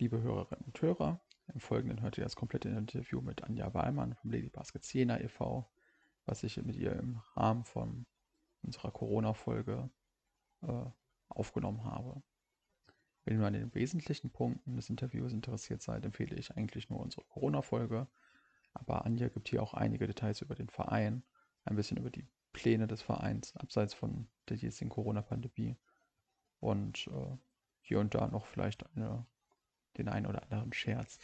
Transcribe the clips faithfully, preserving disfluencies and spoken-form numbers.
Liebe Hörerinnen und Hörer, im Folgenden hört ihr das komplette Interview mit Anja Wallmann vom Lady Basket Siena e V, was ich mit ihr im Rahmen von unserer Corona-Folge äh, aufgenommen habe. Wenn ihr an den wesentlichen Punkten des Interviews interessiert seid, empfehle ich eigentlich nur unsere Corona-Folge, aber Anja gibt hier auch einige Details über den Verein, ein bisschen über die Pläne des Vereins, abseits von der jetzigen Corona-Pandemie und äh, hier und da noch vielleicht eine, den einen oder anderen Scherz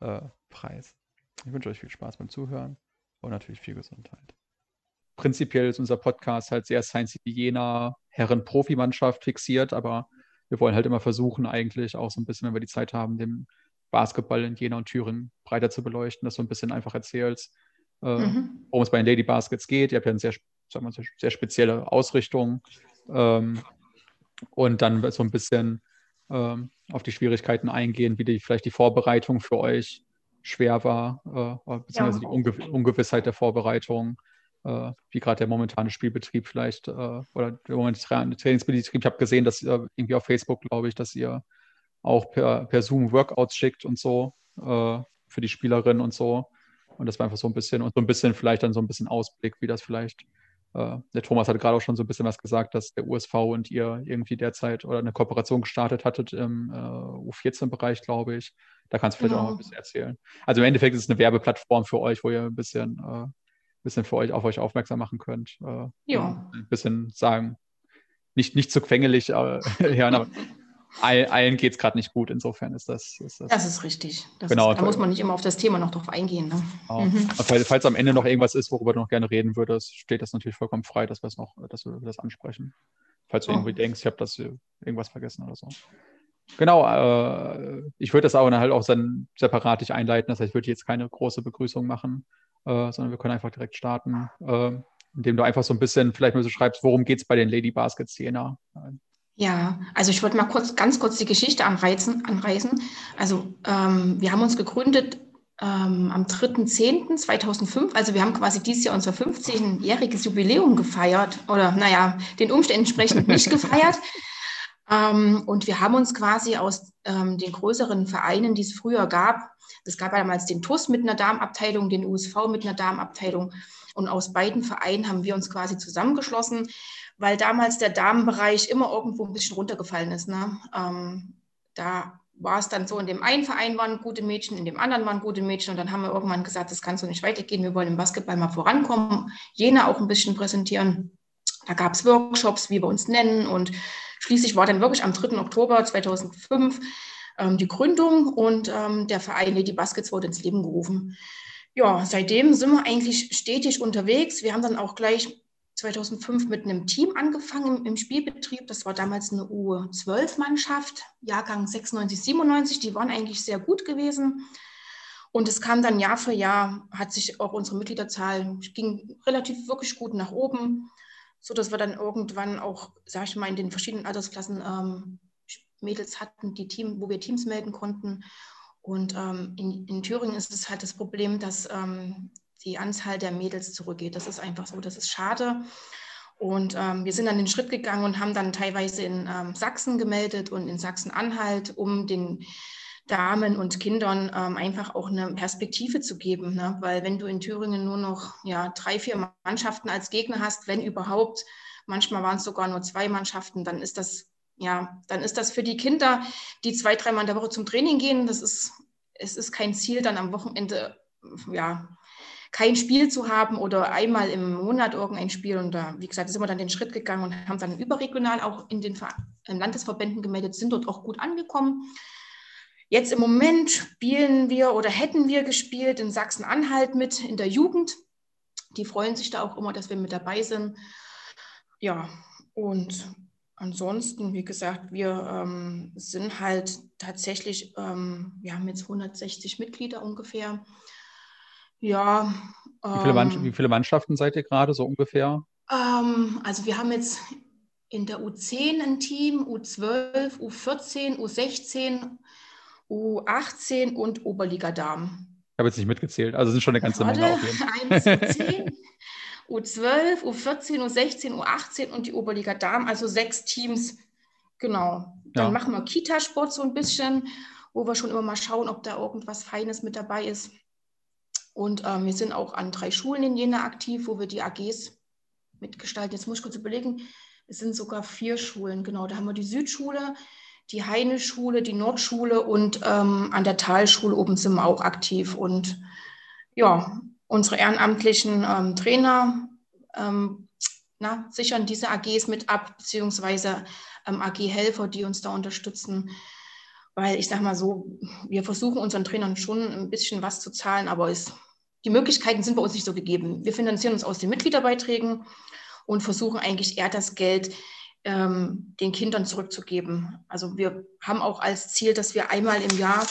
äh, preis. Ich wünsche euch viel Spaß beim Zuhören und natürlich viel Gesundheit. Prinzipiell ist unser Podcast halt sehr Science Jena Herren-Profimannschaft fixiert, aber wir wollen halt immer versuchen, eigentlich auch so ein bisschen, wenn wir die Zeit haben, den Basketball in Jena und Thüringen breiter zu beleuchten, dass du ein bisschen einfach erzählst, äh, mhm. worum es bei den Lady Baskets geht. Ihr habt ja eine sehr, sagen wir, eine sehr spezielle Ausrichtung ähm, und dann so ein bisschen ähm, auf die Schwierigkeiten eingehen, wie die, vielleicht die Vorbereitung für euch schwer war, äh, beziehungsweise ja. die Unge- Ungewissheit der Vorbereitung, äh, wie gerade der momentane Spielbetrieb vielleicht äh, oder der momentane Trainingsbetrieb. Ich habe gesehen, dass ihr irgendwie auf Facebook, glaube ich, dass ihr auch per, per Zoom Workouts schickt und so äh, für die Spielerinnen und so. Und das war einfach so ein bisschen, und so ein bisschen vielleicht dann so ein bisschen Ausblick, wie das vielleicht, äh, der Thomas hat gerade auch schon so ein bisschen was gesagt, dass der U S V und ihr irgendwie derzeit oder eine Kooperation gestartet hattet im äh, U vierzehn-Bereich, glaube ich. Da kannst du vielleicht genau. auch mal ein bisschen erzählen. Also im Endeffekt ist es eine Werbeplattform für euch, wo ihr ein bisschen, äh, bisschen für euch auf euch aufmerksam machen könnt. Äh, ja. Ein bisschen sagen, nicht, nicht zu quengelig, äh, hören, aber allen geht es gerade nicht gut, insofern ist das... Ist das, das ist richtig. Das genau. ist, da muss man nicht immer auf das Thema noch drauf eingehen. Ne? Genau. Mhm. Falls, falls am Ende noch irgendwas ist, worüber du noch gerne reden würdest, steht das natürlich vollkommen frei, dass, wir's noch, dass wir das ansprechen. Falls du oh. irgendwie denkst, ich habe das irgendwas vergessen oder so. Genau, äh, ich würde das aber dann halt auch dann separat einleiten, das heißt, ich würde jetzt keine große Begrüßung machen, äh, sondern wir können einfach direkt starten, äh, indem du einfach so ein bisschen vielleicht mal so schreibst, worum geht es bei den Lady Basket Siena? Ja, also ich wollte mal kurz, ganz kurz die Geschichte anreizen, anreißen. Also ähm, wir haben uns gegründet ähm, am dritter zehnter zweitausendfünf. Also wir haben quasi dieses Jahr unser fünfzehnjähriges Jubiläum gefeiert oder naja, den Umständen entsprechend nicht gefeiert. ähm, und wir haben uns quasi aus ähm, den größeren Vereinen, die es früher gab, es gab damals den T U S mit einer Damenabteilung, den U S V mit einer Damenabteilung und aus beiden Vereinen haben wir uns quasi zusammengeschlossen, weil damals der Damenbereich immer irgendwo ein bisschen runtergefallen ist. Ne? Ähm, da war es dann so, in dem einen Verein waren gute Mädchen, in dem anderen waren gute Mädchen und dann haben wir irgendwann gesagt, das kann so nicht weitergehen, wir wollen im Basketball mal vorankommen, Jena auch ein bisschen präsentieren. Da gab es Workshops, wie wir uns nennen und schließlich war dann wirklich am dritter Oktober zweitausendfünf ähm, die Gründung und ähm, der Verein Lady Baskets wurde ins Leben gerufen. Ja, seitdem sind wir eigentlich stetig unterwegs. Wir haben dann auch gleich zweitausendfünf mit einem Team angefangen im, im Spielbetrieb. Das war damals eine U zwölf-Mannschaft, Jahrgang sechsundneunzig, siebenundneunzig. Die waren eigentlich sehr gut gewesen. Und es kam dann Jahr für Jahr, hat sich auch unsere Mitgliederzahl, ging relativ wirklich gut nach oben, sodass wir dann irgendwann auch, sag ich mal, in den verschiedenen Altersklassen ähm, Mädels hatten, die Team, wo wir Teams melden konnten. Und ähm, in, in Thüringen ist es halt das Problem, dass ähm, die Anzahl der Mädels zurückgeht. Das ist einfach so, das ist schade. Und ähm, wir sind dann den Schritt gegangen und haben dann teilweise in ähm, Sachsen gemeldet und in Sachsen-Anhalt, um den Damen und Kindern ähm, einfach auch eine Perspektive zu geben. Ne? Weil wenn du in Thüringen nur noch ja, drei, vier Mannschaften als Gegner hast, wenn überhaupt, manchmal waren es sogar nur zwei Mannschaften, dann ist das Ja, dann ist das für die Kinder, die zwei, dreimal in der Woche zum Training gehen, das ist, es ist kein Ziel, dann am Wochenende ja, kein Spiel zu haben oder einmal im Monat irgendein Spiel. Und da, wie gesagt, sind wir dann den Schritt gegangen und haben dann überregional auch in den Ver- in Landesverbänden gemeldet, sind dort auch gut angekommen. Jetzt im Moment spielen wir oder hätten wir gespielt in Sachsen-Anhalt mit in der Jugend. Die freuen sich da auch immer, dass wir mit dabei sind. Ja, und ansonsten, wie gesagt, wir ähm, sind halt tatsächlich, ähm, wir haben jetzt hundertsechzig Mitglieder ungefähr. Ja. Ähm, wie, viele Mann- wie viele Mannschaften seid ihr gerade so ungefähr? Ähm, also wir haben jetzt in der U zehn ein Team, U zwölf, U vierzehn, U sechzehn, U achtzehn und Oberliga-Damen. Ich habe jetzt nicht mitgezählt, also sind schon eine ganze Warte, Menge auf jeden. eins zu zehn. U zwölf, U vierzehn, U sechzehn, U achtzehn und die Oberliga Damen, also sechs Teams, genau. Dann ja. machen wir Kitasport so ein bisschen wo wir schon immer mal schauen, ob da irgendwas Feines mit dabei ist. Und ähm, wir sind auch an drei Schulen in Jena aktiv, wo wir die A Gs mitgestalten. Jetzt muss ich kurz überlegen, es sind sogar vier Schulen. Genau, da haben wir die Südschule, die Heine-Schule, die Nordschule und ähm, an der Talschule oben sind wir auch aktiv. Und ja, unsere ehrenamtlichen ähm, Trainer ähm, na, sichern diese A Gs mit ab, beziehungsweise ähm, A G-Helfer, die uns da unterstützen. Weil ich sage mal so, wir versuchen unseren Trainern schon ein bisschen was zu zahlen, aber es, die Möglichkeiten sind bei uns nicht so gegeben. Wir finanzieren uns aus den Mitgliederbeiträgen und versuchen eigentlich eher das Geld ähm, den Kindern zurückzugeben. Also wir haben auch als Ziel, dass wir einmal im Jahr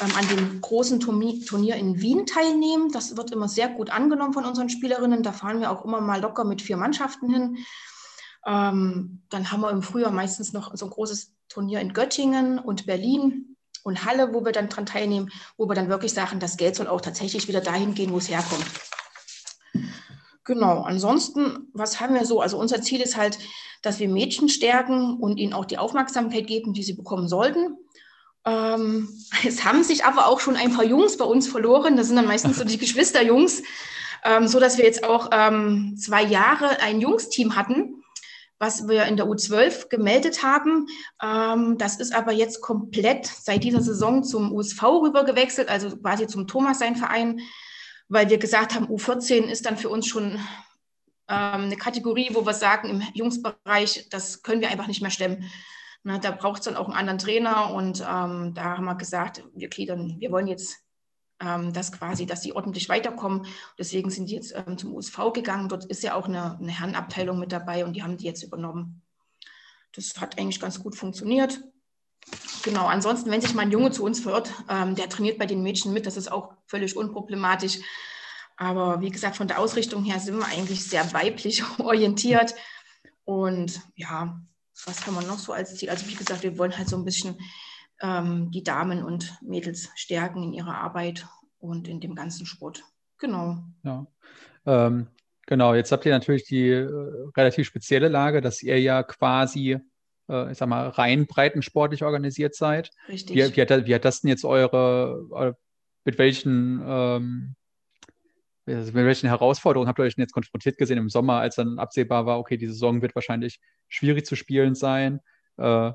ähm, an dem großen Turnier in Wien teilnehmen. Das wird immer sehr gut angenommen von unseren Spielerinnen. Da fahren wir auch immer mal locker mit vier Mannschaften hin. Ähm, dann haben wir im Frühjahr meistens noch so ein großes Turnier in Göttingen und Berlin und Halle, wo wir dann dran teilnehmen, wo wir dann wirklich sagen, das Geld soll auch tatsächlich wieder dahin gehen, wo es herkommt. Genau, ansonsten, was haben wir so? Also unser Ziel ist halt, dass wir Mädchen stärken und ihnen auch die Aufmerksamkeit geben, die sie bekommen sollten. Ähm, es haben sich aber auch schon ein paar Jungs bei uns verloren, das sind dann meistens so die Geschwisterjungs, ähm, sodass wir jetzt auch ähm, zwei Jahre ein Jungsteam hatten, was wir in der U zwölf gemeldet haben. Das ist aber jetzt komplett seit dieser Saison zum U S V rüber gewechselt, also quasi zum Thomas sein Verein, weil wir gesagt haben, U vierzehn ist dann für uns schon eine Kategorie, wo wir sagen, im Jungsbereich, das können wir einfach nicht mehr stemmen. Da braucht es dann auch einen anderen Trainer und da haben wir gesagt, okay, dann, wir wollen jetzt das quasi, dass die ordentlich weiterkommen. Deswegen sind die jetzt ähm, zum U S V gegangen. Dort ist ja auch eine, eine Herrenabteilung mit dabei und die haben die jetzt übernommen. Das hat eigentlich ganz gut funktioniert. Genau, ansonsten, wenn sich mal ein Junge zu uns verirrt, ähm, der trainiert bei den Mädchen mit, das ist auch völlig unproblematisch. Aber wie gesagt, von der Ausrichtung her sind wir eigentlich sehr weiblich orientiert. Und ja, was kann man noch so als Ziel? Also wie gesagt, wir wollen halt so ein bisschen die Damen und Mädels stärken in ihrer Arbeit und in dem ganzen Sport. Genau. Ja. Ähm, genau, jetzt habt ihr natürlich die äh, relativ spezielle Lage, dass ihr ja quasi, äh, ich sag mal, rein breitensportlich organisiert seid. Richtig. Wie, wie, hat, wie hat das denn jetzt eure, mit welchen, ähm, mit welchen Herausforderungen habt ihr euch denn jetzt konfrontiert gesehen im Sommer, als dann absehbar war, okay, die Saison wird wahrscheinlich schwierig zu spielen sein? Äh,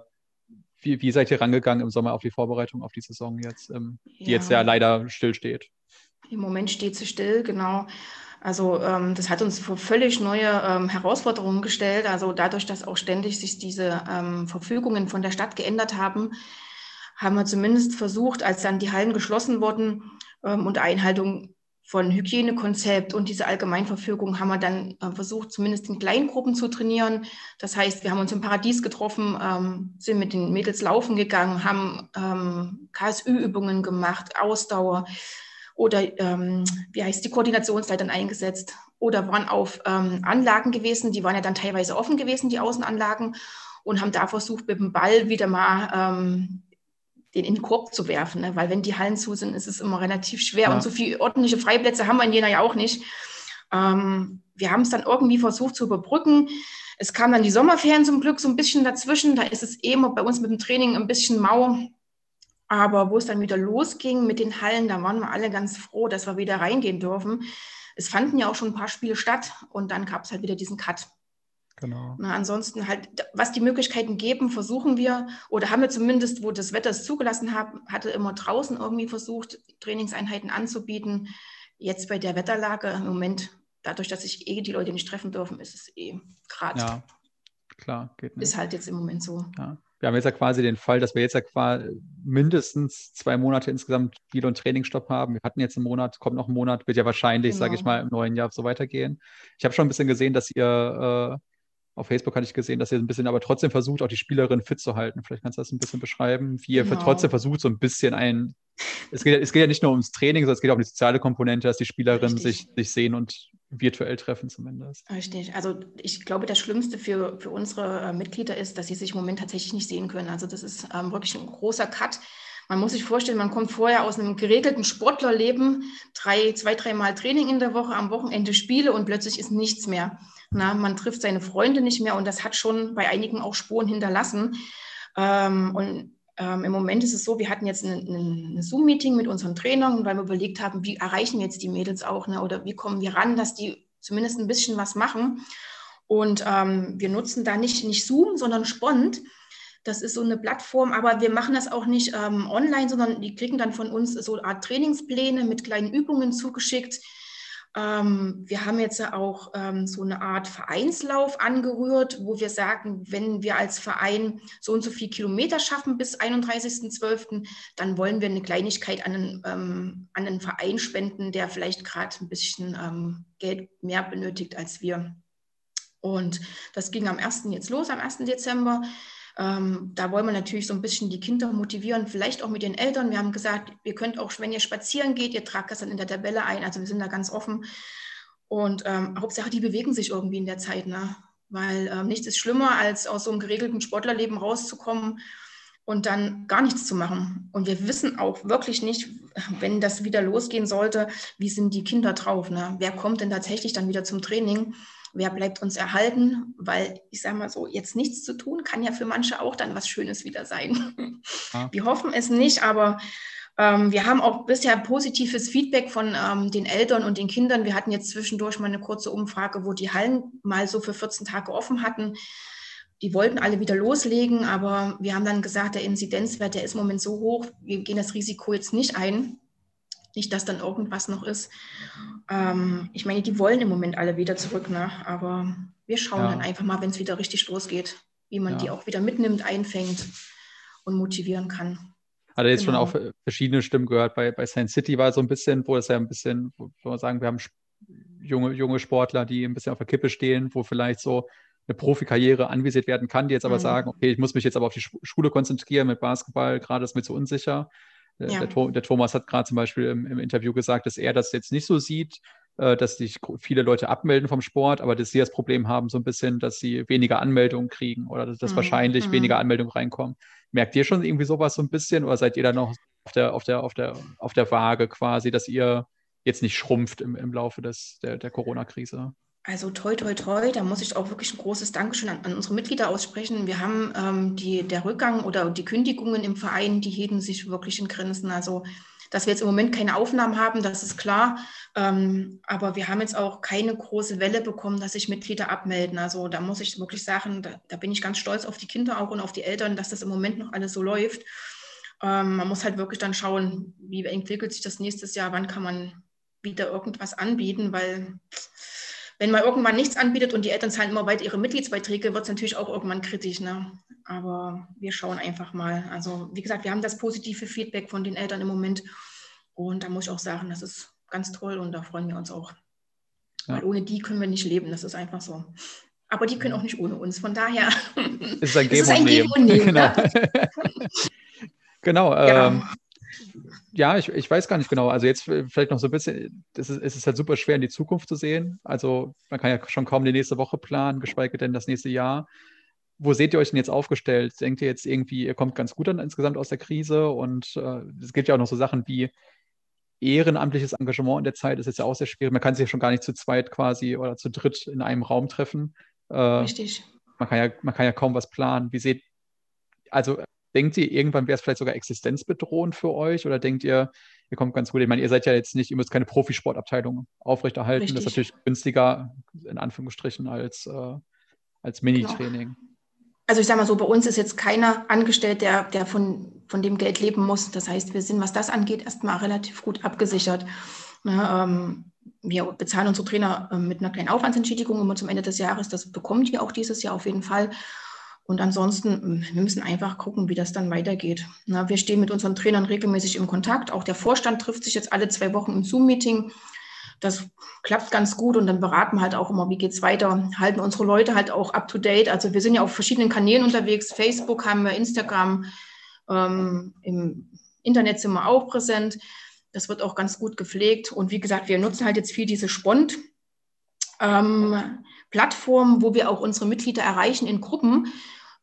Wie, wie seid ihr rangegangen im Sommer auf die Vorbereitung auf die Saison jetzt, ähm, die ja. jetzt ja leider stillsteht? Im Moment steht sie still, genau. Also ähm, das hat uns vor völlig neue ähm, Herausforderungen gestellt. Also dadurch, dass auch ständig sich diese ähm, Verfügungen von der Stadt geändert haben, haben wir zumindest versucht, als dann die Hallen geschlossen wurden ähm, unter Einhaltung von Hygienekonzept und diese Allgemeinverfügung haben wir dann äh, versucht, zumindest in Kleingruppen zu trainieren. Das heißt, wir haben uns im Paradies getroffen, ähm, sind mit den Mädels laufen gegangen, haben ähm, K S Ü-Übungen gemacht, Ausdauer oder, ähm, wie heißt die, Koordinationsleitern eingesetzt oder waren auf ähm, Anlagen gewesen, die waren ja dann teilweise offen gewesen, die Außenanlagen, und haben da versucht, mit dem Ball wieder mal ähm, den in den Korb zu werfen, ne? Weil wenn die Hallen zu sind, ist es immer relativ schwer. Ja. Und so viele ordentliche Freiplätze haben wir in Jena ja auch nicht. Ähm, wir haben es dann irgendwie versucht zu überbrücken. Es kam dann die Sommerferien zum Glück so ein bisschen dazwischen. Da ist es eh immer bei uns mit dem Training ein bisschen mau. Aber wo es dann wieder losging mit den Hallen, da waren wir alle ganz froh, dass wir wieder reingehen dürfen. Es fanden ja auch schon ein paar Spiele statt und dann gab es halt wieder diesen Cut. Genau. Na, ansonsten halt, was die Möglichkeiten geben, versuchen wir oder haben wir zumindest, wo das Wetter es zugelassen hat, hatte immer draußen irgendwie versucht, Trainingseinheiten anzubieten. Jetzt bei der Wetterlage im Moment, dadurch, dass sich eh die Leute nicht treffen dürfen, ist es eh gerade. Ja, klar, geht nicht. Ist halt jetzt im Moment so. Ja. Wir haben jetzt ja quasi den Fall, dass wir jetzt ja quasi mindestens zwei Monate insgesamt Spiel- und Trainingsstopp haben. Wir hatten jetzt einen Monat, kommt noch ein Monat, wird ja wahrscheinlich, genau. sage ich mal, im neuen Jahr so weitergehen. Ich habe schon ein bisschen gesehen, dass ihr... Äh, Auf Facebook hatte ich gesehen, dass ihr ein bisschen, aber trotzdem versucht, auch die Spielerin fit zu halten. Vielleicht kannst du das ein bisschen beschreiben, wie ihr genau. trotzdem versucht, so ein bisschen ein, es geht, es geht ja nicht nur ums Training, sondern es geht auch um die soziale Komponente, dass die Spielerinnen sich, sich sehen und virtuell treffen zumindest. Richtig. Also ich glaube, das Schlimmste für, für unsere Mitglieder ist, dass sie sich im Moment tatsächlich nicht sehen können. Also das ist ähm, wirklich ein großer Cut. Man muss sich vorstellen, man kommt vorher aus einem geregelten Sportlerleben, drei, zwei, dreimal Training in der Woche, am Wochenende Spiele und plötzlich ist nichts mehr. Na, man trifft seine Freunde nicht mehr und das hat schon bei einigen auch Spuren hinterlassen. Ähm, und Ähm, im Moment ist es so, wir hatten jetzt ein Zoom-Meeting mit unseren Trainern, weil wir überlegt haben, wie erreichen wir jetzt die Mädels auch, ne? Oder wie kommen wir ran, dass die zumindest ein bisschen was machen. Und ähm, wir nutzen da nicht, nicht Zoom, sondern Spond. Das ist so eine Plattform, aber wir machen das auch nicht ähm, online, sondern die kriegen dann von uns so eine Art Trainingspläne mit kleinen Übungen zugeschickt. Ähm, wir haben jetzt auch ähm, so eine Art Vereinslauf angerührt, wo wir sagen, wenn wir als Verein so und so viel Kilometer schaffen bis einunddreißigsten zwölften, dann wollen wir eine Kleinigkeit an einen, ähm, an einen Verein spenden, der vielleicht gerade ein bisschen ähm, Geld mehr benötigt als wir. Und das ging am ersten jetzt los, am ersten Dezember. Ähm, da wollen wir natürlich so ein bisschen die Kinder motivieren, vielleicht auch mit den Eltern. Wir haben gesagt, ihr könnt auch, wenn ihr spazieren geht, ihr tragt das dann in der Tabelle ein. Also wir sind da ganz offen. Und ähm, Hauptsache, die bewegen sich irgendwie in der Zeit, ne? Weil ähm, nichts ist schlimmer, als aus so einem geregelten Sportlerleben rauszukommen und dann gar nichts zu machen. Und wir wissen auch wirklich nicht, wenn das wieder losgehen sollte, wie sind die Kinder drauf, ne? Wer kommt denn tatsächlich dann wieder zum Training? Wer bleibt uns erhalten? Weil, ich sage mal so, jetzt nichts zu tun, kann ja für manche auch dann was Schönes wieder sein. Ja. Wir hoffen es nicht, aber ähm, wir haben auch bisher positives Feedback von ähm, den Eltern und den Kindern. Wir hatten jetzt zwischendurch mal eine kurze Umfrage, wo die Hallen mal so für vierzehn Tage offen hatten. Die wollten alle wieder loslegen, aber wir haben dann gesagt, der Inzidenzwert, der ist im Moment so hoch, wir gehen das Risiko jetzt nicht ein. Nicht, dass dann irgendwas noch ist. Ähm, ich meine, die wollen im Moment alle wieder zurück, ne? Aber wir schauen ja. dann einfach mal, wenn es wieder richtig losgeht, wie man ja. die auch wieder mitnimmt, einfängt und motivieren kann. Hat er jetzt genau. schon auch verschiedene Stimmen gehört. Bei, bei Science City war so ein bisschen, wo es ja ein bisschen, wo wir sagen, wir haben junge, junge Sportler, die ein bisschen auf der Kippe stehen, wo vielleicht so eine Profikarriere anvisiert werden kann, die jetzt aber mhm. sagen, okay, ich muss mich jetzt aber auf die Schule konzentrieren mit Basketball, gerade ist mir zu unsicher. Der, ja. der, der Thomas hat gerade zum Beispiel im, im Interview gesagt, dass er das jetzt nicht so sieht, äh, dass sich viele Leute abmelden vom Sport, aber dass sie das Problem haben so ein bisschen, dass sie weniger Anmeldungen kriegen oder dass, dass mhm. wahrscheinlich mhm. weniger Anmeldungen reinkommen. Merkt ihr schon irgendwie sowas so ein bisschen oder seid ihr da noch auf der, auf der, auf der, auf der Waage quasi, dass ihr jetzt nicht schrumpft im, im Laufe des, der, der Corona-Krise? Also toi, toi, toi, da muss ich auch wirklich ein großes Dankeschön an, an unsere Mitglieder aussprechen. Wir haben ähm, die, der Rückgang oder die Kündigungen im Verein, die hielten sich wirklich in Grenzen. Also, dass wir jetzt im Moment keine Aufnahmen haben, das ist klar. Ähm, aber wir haben jetzt auch keine große Welle bekommen, dass sich Mitglieder abmelden. Also da muss ich wirklich sagen, da, da bin ich ganz stolz auf die Kinder auch und auf die Eltern, dass das im Moment noch alles so läuft. Ähm, man muss halt wirklich dann schauen, wie entwickelt sich das nächstes Jahr, wann kann man wieder irgendwas anbieten, weil... Wenn man irgendwann nichts anbietet und die Eltern zahlen immer weiter ihre Mitgliedsbeiträge, wird es natürlich auch irgendwann kritisch, ne? Aber wir schauen einfach mal. Also wie gesagt, wir haben das positive Feedback von den Eltern im Moment. Und da muss ich auch sagen, das ist ganz toll und da freuen wir uns auch. Ja. Weil ohne die können wir nicht leben, das ist einfach so. Aber die können auch nicht ohne uns, von daher ist ein Geben und Nehmen. Und Nehmen, genau. Ne? Genau. Ja. Ähm. Ja, ich, ich weiß gar nicht genau. Also jetzt vielleicht noch so ein bisschen, das ist, es ist halt super schwer in die Zukunft zu sehen. Also man kann ja schon kaum die nächste Woche planen, geschweige denn das nächste Jahr. Wo seht ihr euch denn jetzt aufgestellt? Denkt ihr jetzt irgendwie, ihr kommt ganz gut dann insgesamt aus der Krise? Und äh, es gibt ja auch noch so Sachen wie ehrenamtliches Engagement in der Zeit, ist jetzt ja auch sehr schwierig. Man kann sich ja schon gar nicht zu zweit quasi oder zu dritt in einem Raum treffen. Äh, Richtig. Man kann, ja, man kann ja kaum was planen. Wie seht ihr, also denkt ihr, irgendwann wäre es vielleicht sogar existenzbedrohend für euch? Oder denkt ihr, ihr kommt ganz gut? Ich meine, ihr seid ja jetzt nicht, ihr müsst keine Profisportabteilung aufrechterhalten. Richtig. Das ist natürlich günstiger, in Anführungsstrichen, als, äh, als Mini-Training. Genau. Also ich sage mal so, bei uns ist jetzt keiner angestellt, der, der von, von dem Geld leben muss. Das heißt, wir sind, was das angeht, erstmal relativ gut abgesichert. Na, ähm, wir bezahlen unsere Trainer äh, mit einer kleinen Aufwandsentschädigung immer zum Ende des Jahres. Das bekommen die auch dieses Jahr auf jeden Fall. Und ansonsten, wir müssen einfach gucken, wie das dann weitergeht. Na, wir stehen mit unseren Trainern regelmäßig im Kontakt. Auch der Vorstand trifft sich jetzt alle zwei Wochen im Zoom-Meeting. Das klappt ganz gut und dann beraten wir halt auch immer, wie geht's weiter. Halten unsere Leute halt auch up to date. Also wir sind ja auf verschiedenen Kanälen unterwegs. Facebook haben wir, Instagram, ähm, im Internet sind wir auch präsent. Das wird auch ganz gut gepflegt. Und wie gesagt, wir nutzen halt jetzt viel diese Spond. Ähm, Plattformen, wo wir auch unsere Mitglieder erreichen in Gruppen,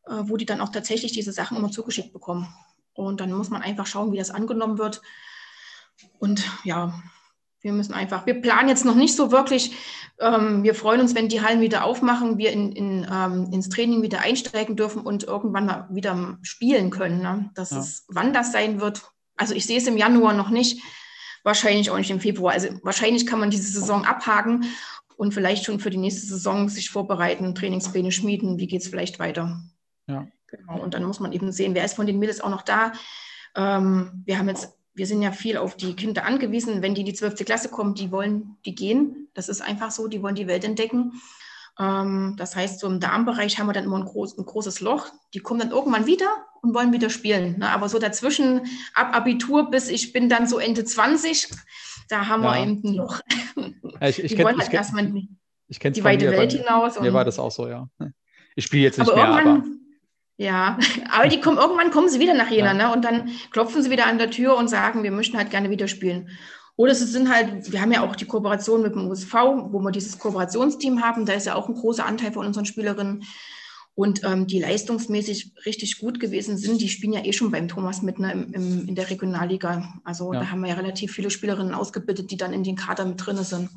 äh, wo die dann auch tatsächlich diese Sachen immer zugeschickt bekommen. Und dann muss man einfach schauen, wie das angenommen wird. Und ja, Wir müssen einfach, wir planen jetzt noch nicht so wirklich. Ähm, wir freuen uns, wenn die Hallen wieder aufmachen, wir in, in, ähm, ins Training wieder einsteigen dürfen und irgendwann mal wieder spielen können. Ne? Das ist, wann das sein wird. Also ich sehe es im Januar noch nicht, wahrscheinlich auch nicht im Februar. Also wahrscheinlich kann man diese Saison abhaken und vielleicht schon für die nächste Saison sich vorbereiten, Trainingspläne schmieden, wie geht es vielleicht weiter. Ja. Genau. Und dann muss man eben sehen, wer ist von den Mädels auch noch da. Ähm, wir haben jetzt Wir sind ja viel auf die Kinder angewiesen. Wenn die in die zwölfte Klasse kommen, die wollen, die gehen. Das ist einfach so, die wollen die Welt entdecken. Ähm, das heißt, so im Damenbereich haben wir dann immer ein, groß, ein großes Loch. Die kommen dann irgendwann wieder und wollen wieder spielen. Ne? Aber so dazwischen, ab Abitur bis ich bin dann so Ende zwanzig, da haben ja. wir eben ein Loch. Ja, ich, ich die kenn, wollen halt erstmal in die weite mir, Welt hinaus. Mir war das auch so, ja. Ich spiele jetzt nicht aber mehr, aber... Ja, aber die kommen, irgendwann kommen sie wieder nach Jena, ja. ne? Und dann klopfen sie wieder an der Tür und sagen, wir möchten halt gerne wieder spielen. Oder es sind halt, wir haben ja auch die Kooperation mit dem U S V, wo wir dieses Kooperationsteam haben, da ist ja auch ein großer Anteil von unseren Spielerinnen. Und ähm, die leistungsmäßig richtig gut gewesen sind, die spielen ja eh schon beim Thomas mit, ne, im, im, in der Regionalliga. Also ja. da haben wir ja relativ viele Spielerinnen ausgebildet, die dann in den Kader mit drin sind.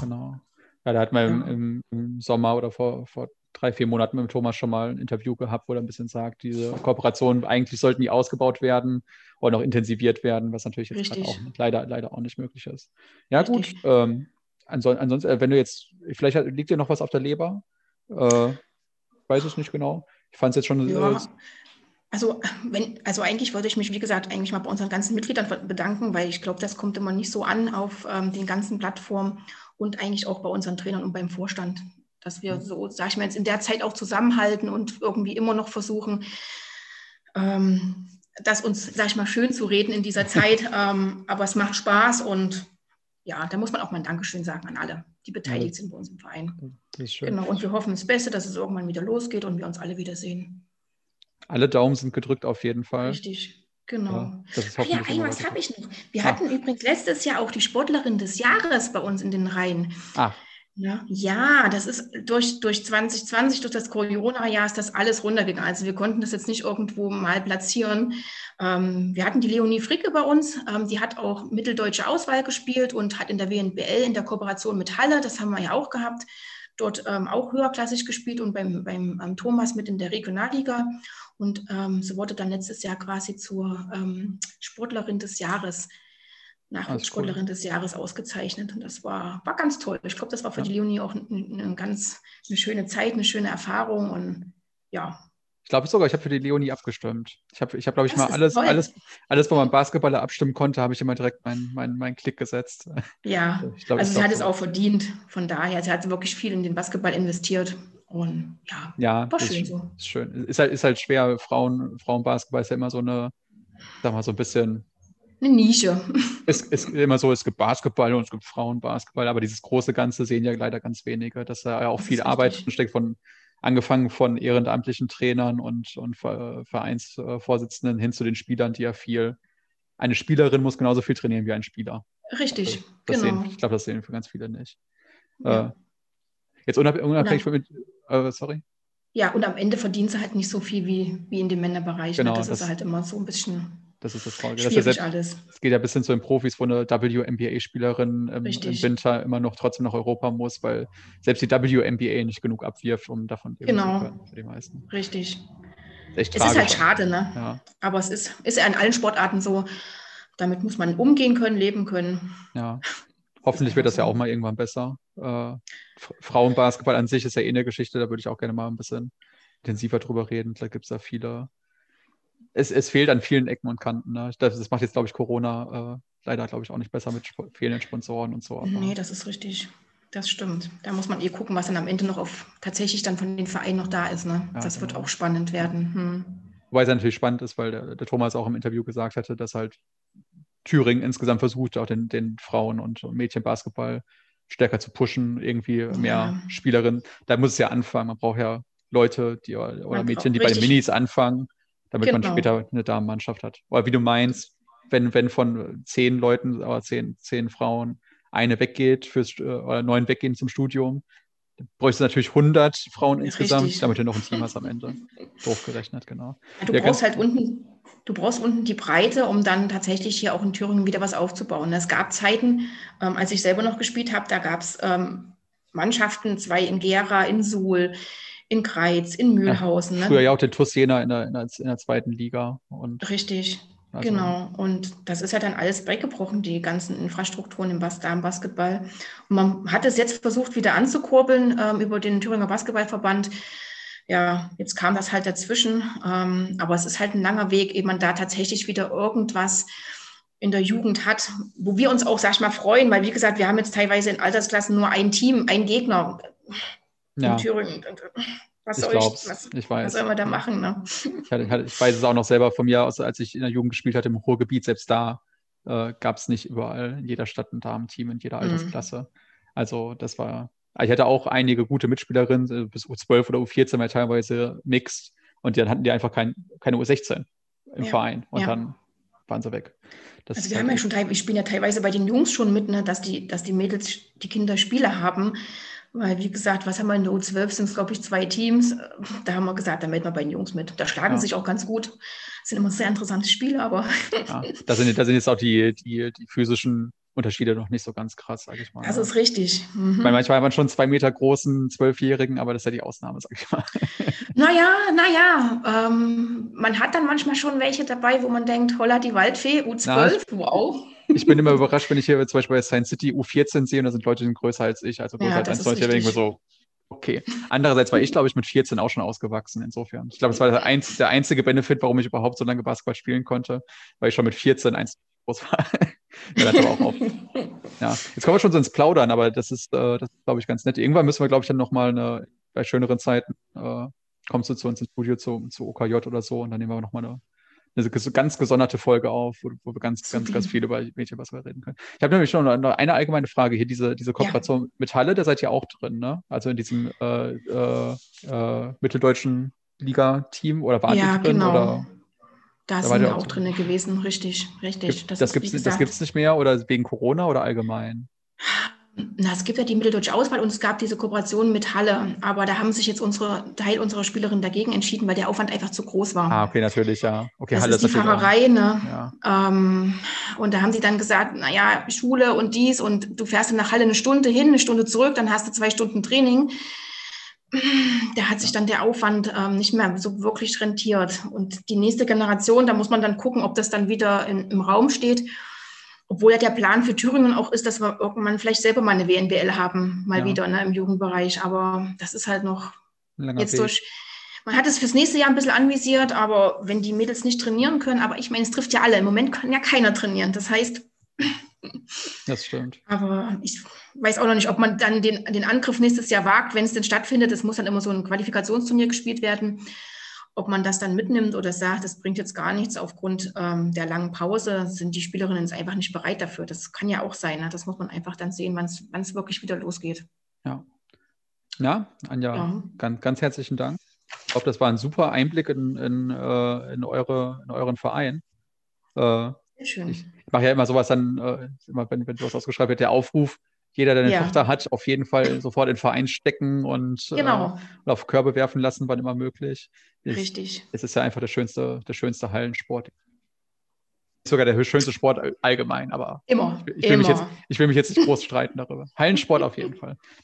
Genau. Ja, da hat man ja. im, im Sommer oder vor, vor drei, vier Monaten mit dem Thomas schon mal ein Interview gehabt, wo er ein bisschen sagt, diese Kooperationen, eigentlich sollten die ausgebaut werden und auch intensiviert werden, was natürlich jetzt gerade auch leider, leider auch nicht möglich ist. Ja, Richtig. gut. Ähm, ansonsten, ansonst, wenn du jetzt, vielleicht liegt dir noch was auf der Leber? Äh, weiß ich nicht genau. Ich fand es jetzt schon... Ja. Äh, Also, wenn, also eigentlich wollte ich mich, wie gesagt, eigentlich mal bei unseren ganzen Mitgliedern bedanken, weil ich glaube, das kommt immer nicht so an auf ähm, den ganzen Plattformen und eigentlich auch bei unseren Trainern und beim Vorstand, dass wir so, sag ich mal, jetzt in der Zeit auch zusammenhalten und irgendwie immer noch versuchen, ähm, das uns, sag ich mal, schön zu reden in dieser Zeit. Ähm, aber es macht Spaß und ja, da muss man auch mal ein Dankeschön sagen an alle, die beteiligt sind bei uns im Verein. Das ist schön. Genau, und wir hoffen das Beste, dass es irgendwann wieder losgeht und wir uns alle wiedersehen. Alle Daumen sind gedrückt auf jeden Fall. Richtig, genau. Ja, das ist Ach ja, ein, was habe ich noch? Wir ah. hatten übrigens letztes Jahr auch die Sportlerin des Jahres bei uns in den Reihen. Ah. Ja, ja, das ist durch, durch zwanzig zwanzig, durch das Corona-Jahr ist das alles runtergegangen. Also wir konnten das jetzt nicht irgendwo mal platzieren. Ähm, wir hatten die Leonie Fricke bei uns. Ähm, die hat auch mitteldeutsche Auswahl gespielt und hat in der W N B L in der Kooperation mit Halle, das haben wir ja auch gehabt, dort ähm, auch höherklassig gespielt und beim, beim ähm, Thomas mit in der Regionalliga. Und ähm, sie wurde dann letztes Jahr quasi zur ähm, Sportlerin des Jahres, Nachwuchssportlerin cool. des Jahres ausgezeichnet. Und das war, war ganz toll. Ich glaube, das war für ja. die Leonie auch eine ne ganz eine schöne Zeit, eine schöne Erfahrung. Und ja. Ich glaube sogar, ich habe für die Leonie abgestimmt. Ich habe, ich hab, glaube ich, das mal alles, alles, alles, wo man Basketballer abstimmen konnte, habe ich immer direkt meinen mein, mein Klick gesetzt. Ja, ich glaub, also sie hat es auch verdient. Von daher, sie hat wirklich viel in den Basketball investiert. Und ja, ja war schön ist, so. Ist schön. Ist halt, ist halt schwer. Frauen, Frauenbasketball ist ja immer so eine, sag mal, so ein bisschen... Eine Nische. Es ist immer so, es gibt Basketball und es gibt Frauenbasketball, aber dieses große Ganze sehen ja leider ganz wenige, dass da ja auch das viel Arbeit steckt von... Angefangen von ehrenamtlichen Trainern und, und Vereinsvorsitzenden hin zu den Spielern, die ja viel... Eine Spielerin muss genauso viel trainieren wie ein Spieler. Richtig, also das genau. Sehen, ich glaube, das sehen für ganz viele nicht. Ja. Äh, jetzt unab- unabhängig Nein. von... Äh, sorry? Ja, und am Ende verdienen sie halt nicht so viel wie, wie in dem Männerbereich. Genau, ne? das, das ist halt immer so ein bisschen... Das ist das Traurige. Das ist ja alles. Es geht ja bis hin zu den Profis, wo eine W N B A-Spielerin im, im Winter immer noch trotzdem nach Europa muss, weil selbst die W N B A nicht genug abwirft, um davon zu können für die meisten. Richtig. Echt tragisch. Es ist halt schade, ne? Ja. Aber es ist, ist ja in allen Sportarten so. Damit muss man umgehen können, leben können. Ja. Hoffentlich wird das ja auch mal irgendwann besser. Äh, Frauenbasketball an sich ist ja eh eine Geschichte, da würde ich auch gerne mal ein bisschen intensiver drüber reden. Da gibt es ja viele. Es, es fehlt an vielen Ecken und Kanten. Ne? Das, das macht jetzt, glaube ich, Corona äh, leider, glaube ich, auch nicht besser mit Sp- fehlenden Sponsoren und so. Aber nee, das ist richtig. Das stimmt. Da muss man eh gucken, was dann am Ende noch auf, tatsächlich dann von den Vereinen noch da ist. Ne? Ja, das genau. wird auch spannend werden. Hm. Wobei es natürlich spannend ist, weil der, der Thomas auch im Interview gesagt hatte, dass halt Thüringen insgesamt versucht, auch den, den Frauen- und Mädchenbasketball stärker zu pushen, irgendwie mehr ja. Spielerinnen. Da muss es ja anfangen. Man braucht ja Leute die, oder man Mädchen, die richtig. bei den Minis anfangen. Damit genau. man später eine Damenmannschaft hat. Oder wie du meinst, wenn, wenn von zehn Leuten, aber zehn, zehn Frauen eine weggeht, fürs, oder neun weggehen zum Studium, bräuchst du natürlich hundert Frauen insgesamt, Richtig. damit du noch ein Team hast am Ende. Hochgerechnet, genau. Ja, du ja, brauchst halt unten du brauchst unten die Breite, um dann tatsächlich hier auch in Thüringen wieder was aufzubauen. Es gab Zeiten, ähm, als ich selber noch gespielt habe, da gab es ähm, Mannschaften, zwei in Gera, in Suhl, in Greiz, in Mühlhausen. Ja, früher ne? ja auch der TUS Jena in der, in der, in der zweiten Liga. Und Richtig, also. Genau. Und das ist ja halt dann alles weggebrochen, die ganzen Infrastrukturen im Basketball. Und man hat es jetzt versucht, wieder anzukurbeln ähm, über den Thüringer Basketballverband. Ja, jetzt kam das halt dazwischen. Ähm, aber es ist halt ein langer Weg, ehe man da tatsächlich wieder irgendwas in der Jugend hat, wo wir uns auch, sag ich mal, freuen. Weil, wie gesagt, wir haben jetzt teilweise in Altersklassen nur ein Team, ein Gegner. Ja. In Thüringen. Was soll ich, ich, was, ich weiß. Was soll man da machen? Ne? Ich, hatte, ich weiß es auch noch selber von mir aus, als ich in der Jugend gespielt hatte im Ruhrgebiet, selbst da äh, gab es nicht überall in jeder Stadt ein Damenteam, in jeder Altersklasse. Mhm. Also das war, ich hatte auch einige gute Mitspielerinnen, bis U zwölf oder U vierzehn war teilweise mixed und dann hatten die einfach kein, keine U sechzehn im ja. Verein und ja. dann waren sie weg. Das also wir haben ja schon, wir spielen ja teilweise bei den Jungs schon mit, ne, dass die, dass die Mädels, die Kinder Spiele haben. Weil, wie gesagt, was haben wir in der U zwölf? Sind es, glaube ich, zwei Teams. Da haben wir gesagt, da melden wir bei den Jungs mit. Da schlagen ja. sich auch ganz gut. Das sind immer sehr interessante Spiele, aber... Ja, da, sind, da sind jetzt auch die, die, die physischen Unterschiede noch nicht so ganz krass, sage ich mal. Das ist richtig. Mhm. Weil manchmal hat man schon zwei Meter großen Zwölfjährigen, aber das ist ja die Ausnahme, sage ich mal. Naja, naja. Ähm, man hat dann manchmal schon welche dabei, wo man denkt, holla die Waldfee, U zwölf, Na, ich, wow. Ich bin immer überrascht, wenn ich hier zum Beispiel bei Science City U vierzehn sehe und da sind Leute, die sind größer als ich. Also größer ja, als zwanzig-Jährige so, okay. Andererseits war ich, glaube ich, mit vierzehn auch schon ausgewachsen insofern. Ich glaube, es war der, einz- der einzige Benefit, warum ich überhaupt so lange Basketball spielen konnte, weil ich schon mit vierzehn eins groß war. Ja, das aber auch auf. Ja. Jetzt kommen wir schon so ins Plaudern, aber das ist, äh, das ist, glaube ich, ganz nett. Irgendwann müssen wir, glaube ich, dann nochmal bei schöneren Zeiten, äh, kommst du zu uns ins Studio zu, zu O K J oder so und dann nehmen wir nochmal eine, eine ganz gesonderte Folge auf, wo, wo wir ganz, okay. ganz, ganz viel über Mädchenbasketball reden können. Ich habe nämlich schon eine, eine allgemeine Frage hier, diese, diese Kooperation ja. mit Halle, da seid ihr auch drin, ne? Also in diesem äh, äh, äh, mitteldeutschen Liga-Team oder wart ja, ihr drin? Genau. Oder? Da sind wir auch drin gewesen, richtig, richtig. Das, das gibt es nicht mehr oder wegen Corona oder allgemein? Na, es gibt ja die mitteldeutsche Auswahl und es gab diese Kooperation mit Halle, aber da haben sich jetzt unsere Teil unserer Spielerinnen dagegen entschieden, weil der Aufwand einfach zu groß war. Ah, okay, natürlich, ja. Okay, das Halle ist die Fahrerei, ne? Ja. Ähm, und da haben sie dann gesagt, naja, Schule und dies und du fährst dann nach Halle eine Stunde hin, eine Stunde zurück, dann hast du zwei Stunden Training. Da hat sich dann der Aufwand ähm, nicht mehr so wirklich rentiert. Und die nächste Generation, da muss man dann gucken, ob das dann wieder in, im Raum steht. Obwohl ja der Plan für Thüringen auch ist, dass wir irgendwann vielleicht selber mal eine W N B L haben, mal ja. wieder, ne, im Jugendbereich. Aber das ist halt noch Langer jetzt Weg. durch. Man hat es fürs nächste Jahr ein bisschen anvisiert, aber wenn die Mädels nicht trainieren können, aber ich meine, es trifft ja alle. Im Moment kann ja keiner trainieren. Das heißt... Das stimmt. Aber ich weiß auch noch nicht, ob man dann den, den Angriff nächstes Jahr wagt, wenn es denn stattfindet. Es muss dann immer so ein Qualifikationsturnier gespielt werden. Ob man das dann mitnimmt oder sagt, das bringt jetzt gar nichts aufgrund ähm, der langen Pause, sind die Spielerinnen jetzt einfach nicht bereit dafür. Das kann ja auch sein. Ne? Das muss man einfach dann sehen, wann es wirklich wieder losgeht. Ja. Ja, Anja, ja. Ganz, ganz herzlichen Dank. Ich glaube, das war ein super Einblick in, in, äh, in, eure, in euren Verein. Äh, Sehr schön. Ich, ich mache ja immer sowas dann, äh, immer, wenn, wenn sowas ausgeschrieben wird, der Aufruf, jeder, der eine ja. Tochter hat, auf jeden Fall sofort in den Verein stecken und, genau. äh, und auf Körbe werfen lassen, wann immer möglich. Ich, Richtig. Es ist ja einfach der schönste, der schönste Hallensport. Sogar der schönste Sport allgemein, aber immer. Ich, ich, will immer. Mich jetzt, ich will mich jetzt nicht groß streiten darüber. Hallensport auf jeden Fall.